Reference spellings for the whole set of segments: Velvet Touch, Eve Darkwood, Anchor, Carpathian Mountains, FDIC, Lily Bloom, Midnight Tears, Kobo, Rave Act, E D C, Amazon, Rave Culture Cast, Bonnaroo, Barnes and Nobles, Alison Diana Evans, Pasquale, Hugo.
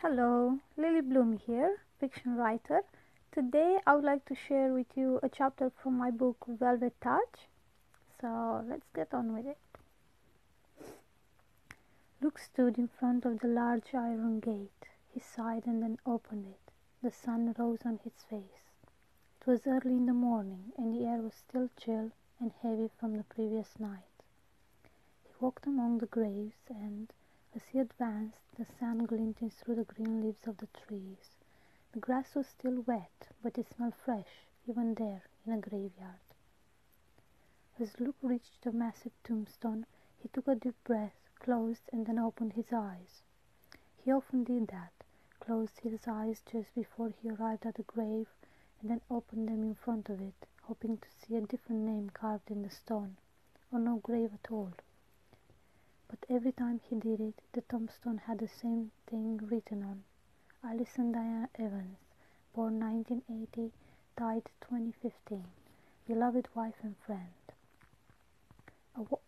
Hello, Lily Bloom here, fiction writer. Today I would like to share with you a chapter from my book Velvet Touch. So let's get on with it. Luke stood in front of the large iron gate. He sighed and then opened it. The sun rose on his face. It was early in the morning and the air was still chill and heavy from the previous night. He walked among the graves and as he advanced, the sun glinting through the green leaves of the trees. The grass was still wet, but it smelled fresh, even there, in a graveyard. As Luke reached the massive tombstone, he took a deep breath, closed and then opened his eyes. He often did that, closed his eyes just before he arrived at the grave, and then opened them in front of it, hoping to see a different name carved in the stone, or no grave at all. But every time he did it, the tombstone had the same thing written on. Alison Diana Evans, born 1980, died 2015, beloved wife and friend.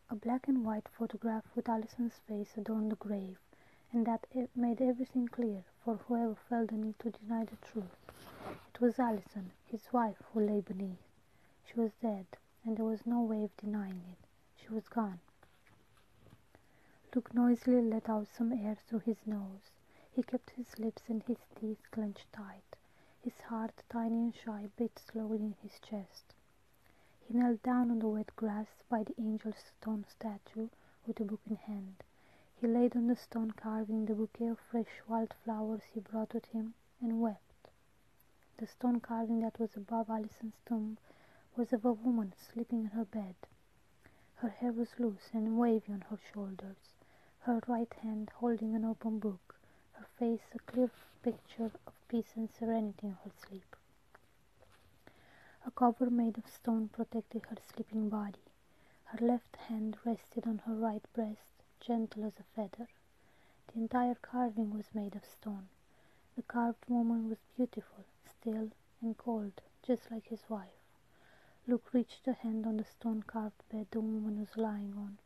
A black and white photograph with Alison's face adorned the grave, and that made everything clear for whoever felt the need to deny the truth. It was Alison, his wife, who lay beneath. She was dead, and there was no way of denying it. She was gone. Luke noisily let out some air through his nose. He kept his lips and his teeth clenched tight. His heart, tiny and shy, beat slowly in his chest. He knelt down on the wet grass by the angel's stone statue with a book in hand. He laid on the stone carving the bouquet of fresh wild flowers he brought with him and wept. The stone carving that was above Alison's tomb was of a woman sleeping in her bed. Her hair was loose and wavy on her shoulders, her right hand holding an open book, her face a clear picture of peace and serenity in her sleep. A cover made of stone protected her sleeping body. Her left hand rested on her right breast, gentle as a feather. The entire carving was made of stone. The carved woman was beautiful, still and cold, just like his wife. Luke reached a hand on the stone-carved bed the woman was lying on.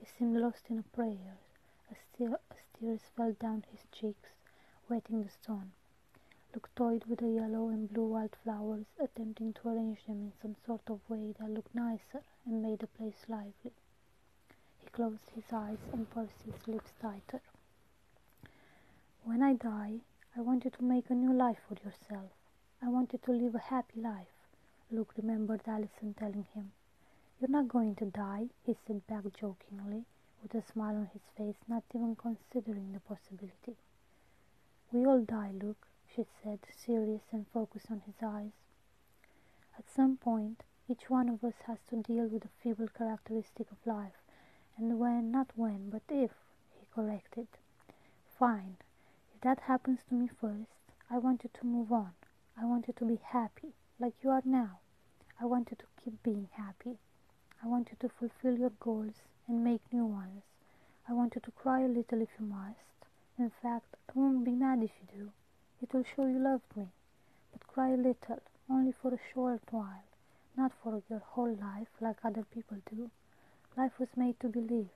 He seemed lost in a prayer, as tears fell down his cheeks, wetting the stone. Luke toyed with the yellow and blue wildflowers, attempting to arrange them in some sort of way that looked nicer and made the place lively. He closed his eyes and pursed his lips tighter. When I die, I want you to make a new life for yourself. I want you to live a happy life, Luke remembered Alison telling him. You're not going to die, he said back jokingly, with a smile on his face, not even considering the possibility. We all die, Luke, she said, serious and focused on his eyes. At some point, each one of us has to deal with a feeble characteristic of life, and when, not when, but if, he corrected. Fine, if that happens to me first, I want you to move on. I want you to be happy, like you are now. I want you to keep being happy. I want you to fulfill your goals and make new ones. I want you to cry a little if you must. In fact, I won't be mad if you do. It will show you loved me. But cry a little, only for a short while, not for your whole life like other people do. Life was made to be lived.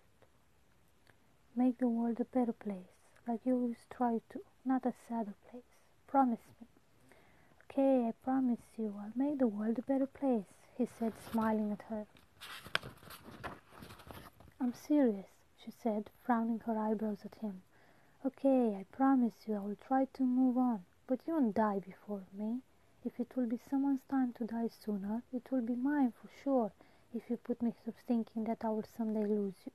Make the world a better place, like you always try to, not a sadder place. Promise me. Okay, I promise you, I'll make the world a better place, he said, smiling at her. I'm serious, she said, frowning her eyebrows at him. Okay, I promise you I will try to move on, but you won't die before me. If it will be someone's time to die sooner, it will be mine for sure, if you put me to thinking that I will someday lose you.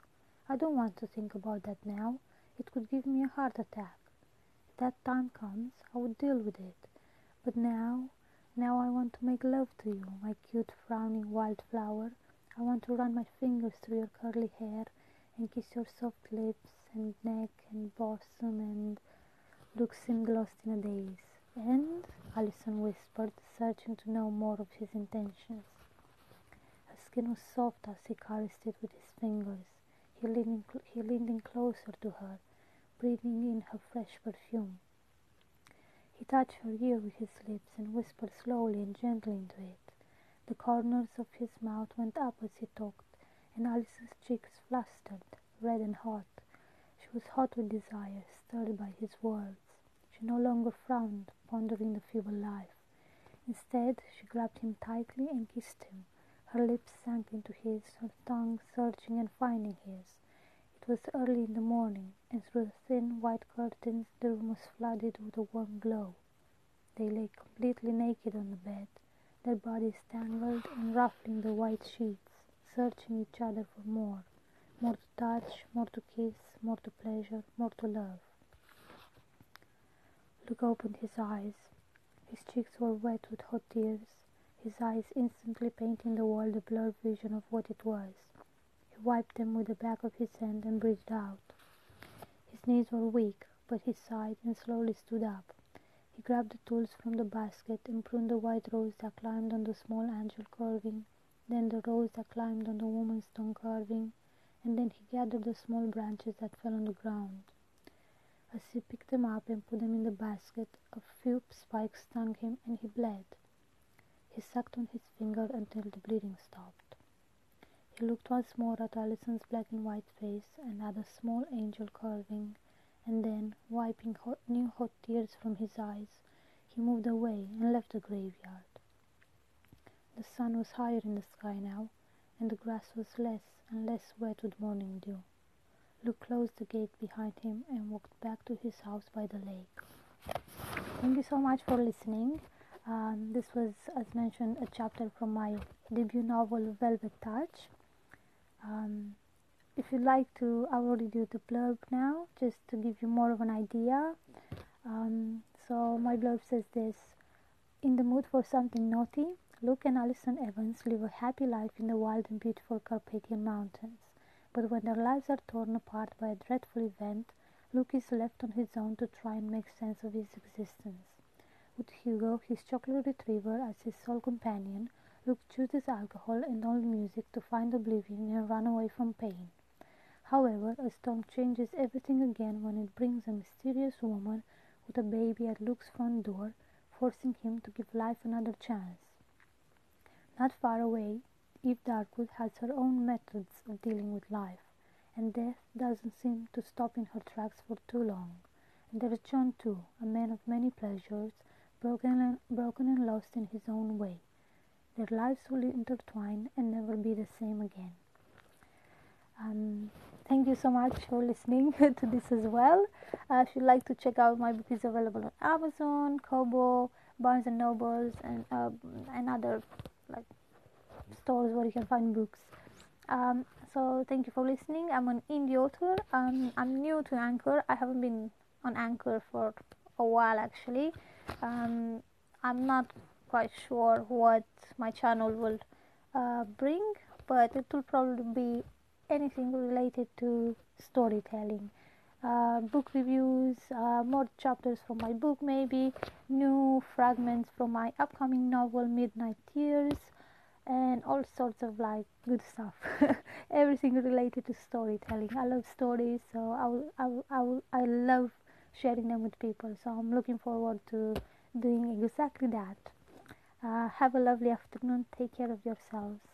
I don't want to think about that now. It could give me a heart attack. If that time comes, I would deal with it. But now I want to make love to you, my cute frowning wildflower. I want to run my fingers through your curly hair and kiss your soft lips and neck and bosom and... Luke seemed lost in a daze. And? Alison whispered, searching to know more of his intentions. Her skin was soft as he caressed it with his fingers. He leaned in closer to her, breathing in her fresh perfume. He touched her ear with his lips and whispered slowly and gently into it. The corners of his mouth went up as he talked, and Alison's cheeks flustered, red and hot. She was hot with desire, stirred by his words. She She no longer frowned, pondering the feeble life. Instead, she grabbed him tightly and kissed him. Her lips sank into his, her tongue searching and finding his. It was early in the morning, and through the thin white curtains the room was flooded with a warm glow. They lay completely naked on the bed, their bodies tangled and ruffling the white sheets, searching each other for more. More to touch, more to kiss, more to pleasure, more to love. Luke opened his eyes. His cheeks were wet with hot tears, his eyes instantly painting the world a blurred vision of what it was. He wiped them with the back of his hand and breathed out. His knees were weak, but he sighed and slowly stood up. He grabbed the tools from the basket and pruned the white rose that climbed on the small angel carving, then the rose that climbed on the woman's stone carving, and then he gathered the small branches that fell on the ground. As he picked them up and put them in the basket, a few spikes stung him and he bled. He sucked on his finger until the bleeding stopped. He looked once more at Alison's black and white face and at a small angel carving, and then, wiping new hot tears from his eyes, he moved away and left the graveyard. The sun was higher in the sky now, and the grass was less and less wet with morning dew. Luke closed the gate behind him and walked back to his house by the lake. Thank you so much for listening. This was, as mentioned, a chapter from my debut novel, Velvet Touch. If you'd like to, I already do the blurb now, just to give you more of an idea. So my blurb says this: in the mood for something naughty, Luke and Alison Evans live a happy life in the wild and beautiful Carpathian Mountains. But when their lives are torn apart by a dreadful event, Luke is left on his own to try and make sense of his existence. With Hugo, his chocolate retriever, as his sole companion, Luke chooses alcohol and old music to find oblivion and run away from pain. However, a storm changes everything again when it brings a mysterious woman with a baby at Luke's front door, forcing him to give life another chance. Not far away, Eve Darkwood has her own methods of dealing with life, and death doesn't seem to stop in her tracks for too long. And there is John too, a man of many pleasures, broken and lost in his own way. Their lives will intertwine and never be the same again. Thank you so much for listening to this as well. If you'd like to check out my book, it's available on Amazon, Kobo, Barnes and Nobles, and other like stores where you can find books. So thank you for listening. I'm an indie author. I'm new to Anchor. I haven't been on Anchor for a while actually. I'm not quite sure what my channel will bring, but it will probably be anything related to storytelling, book reviews, more chapters from my book, maybe new fragments from my upcoming novel Midnight Tears, and all sorts of like good stuff. Everything related to storytelling. I love stories, so I love sharing them with people, so I'm looking forward to doing exactly that. Have a lovely afternoon. Take care of yourselves.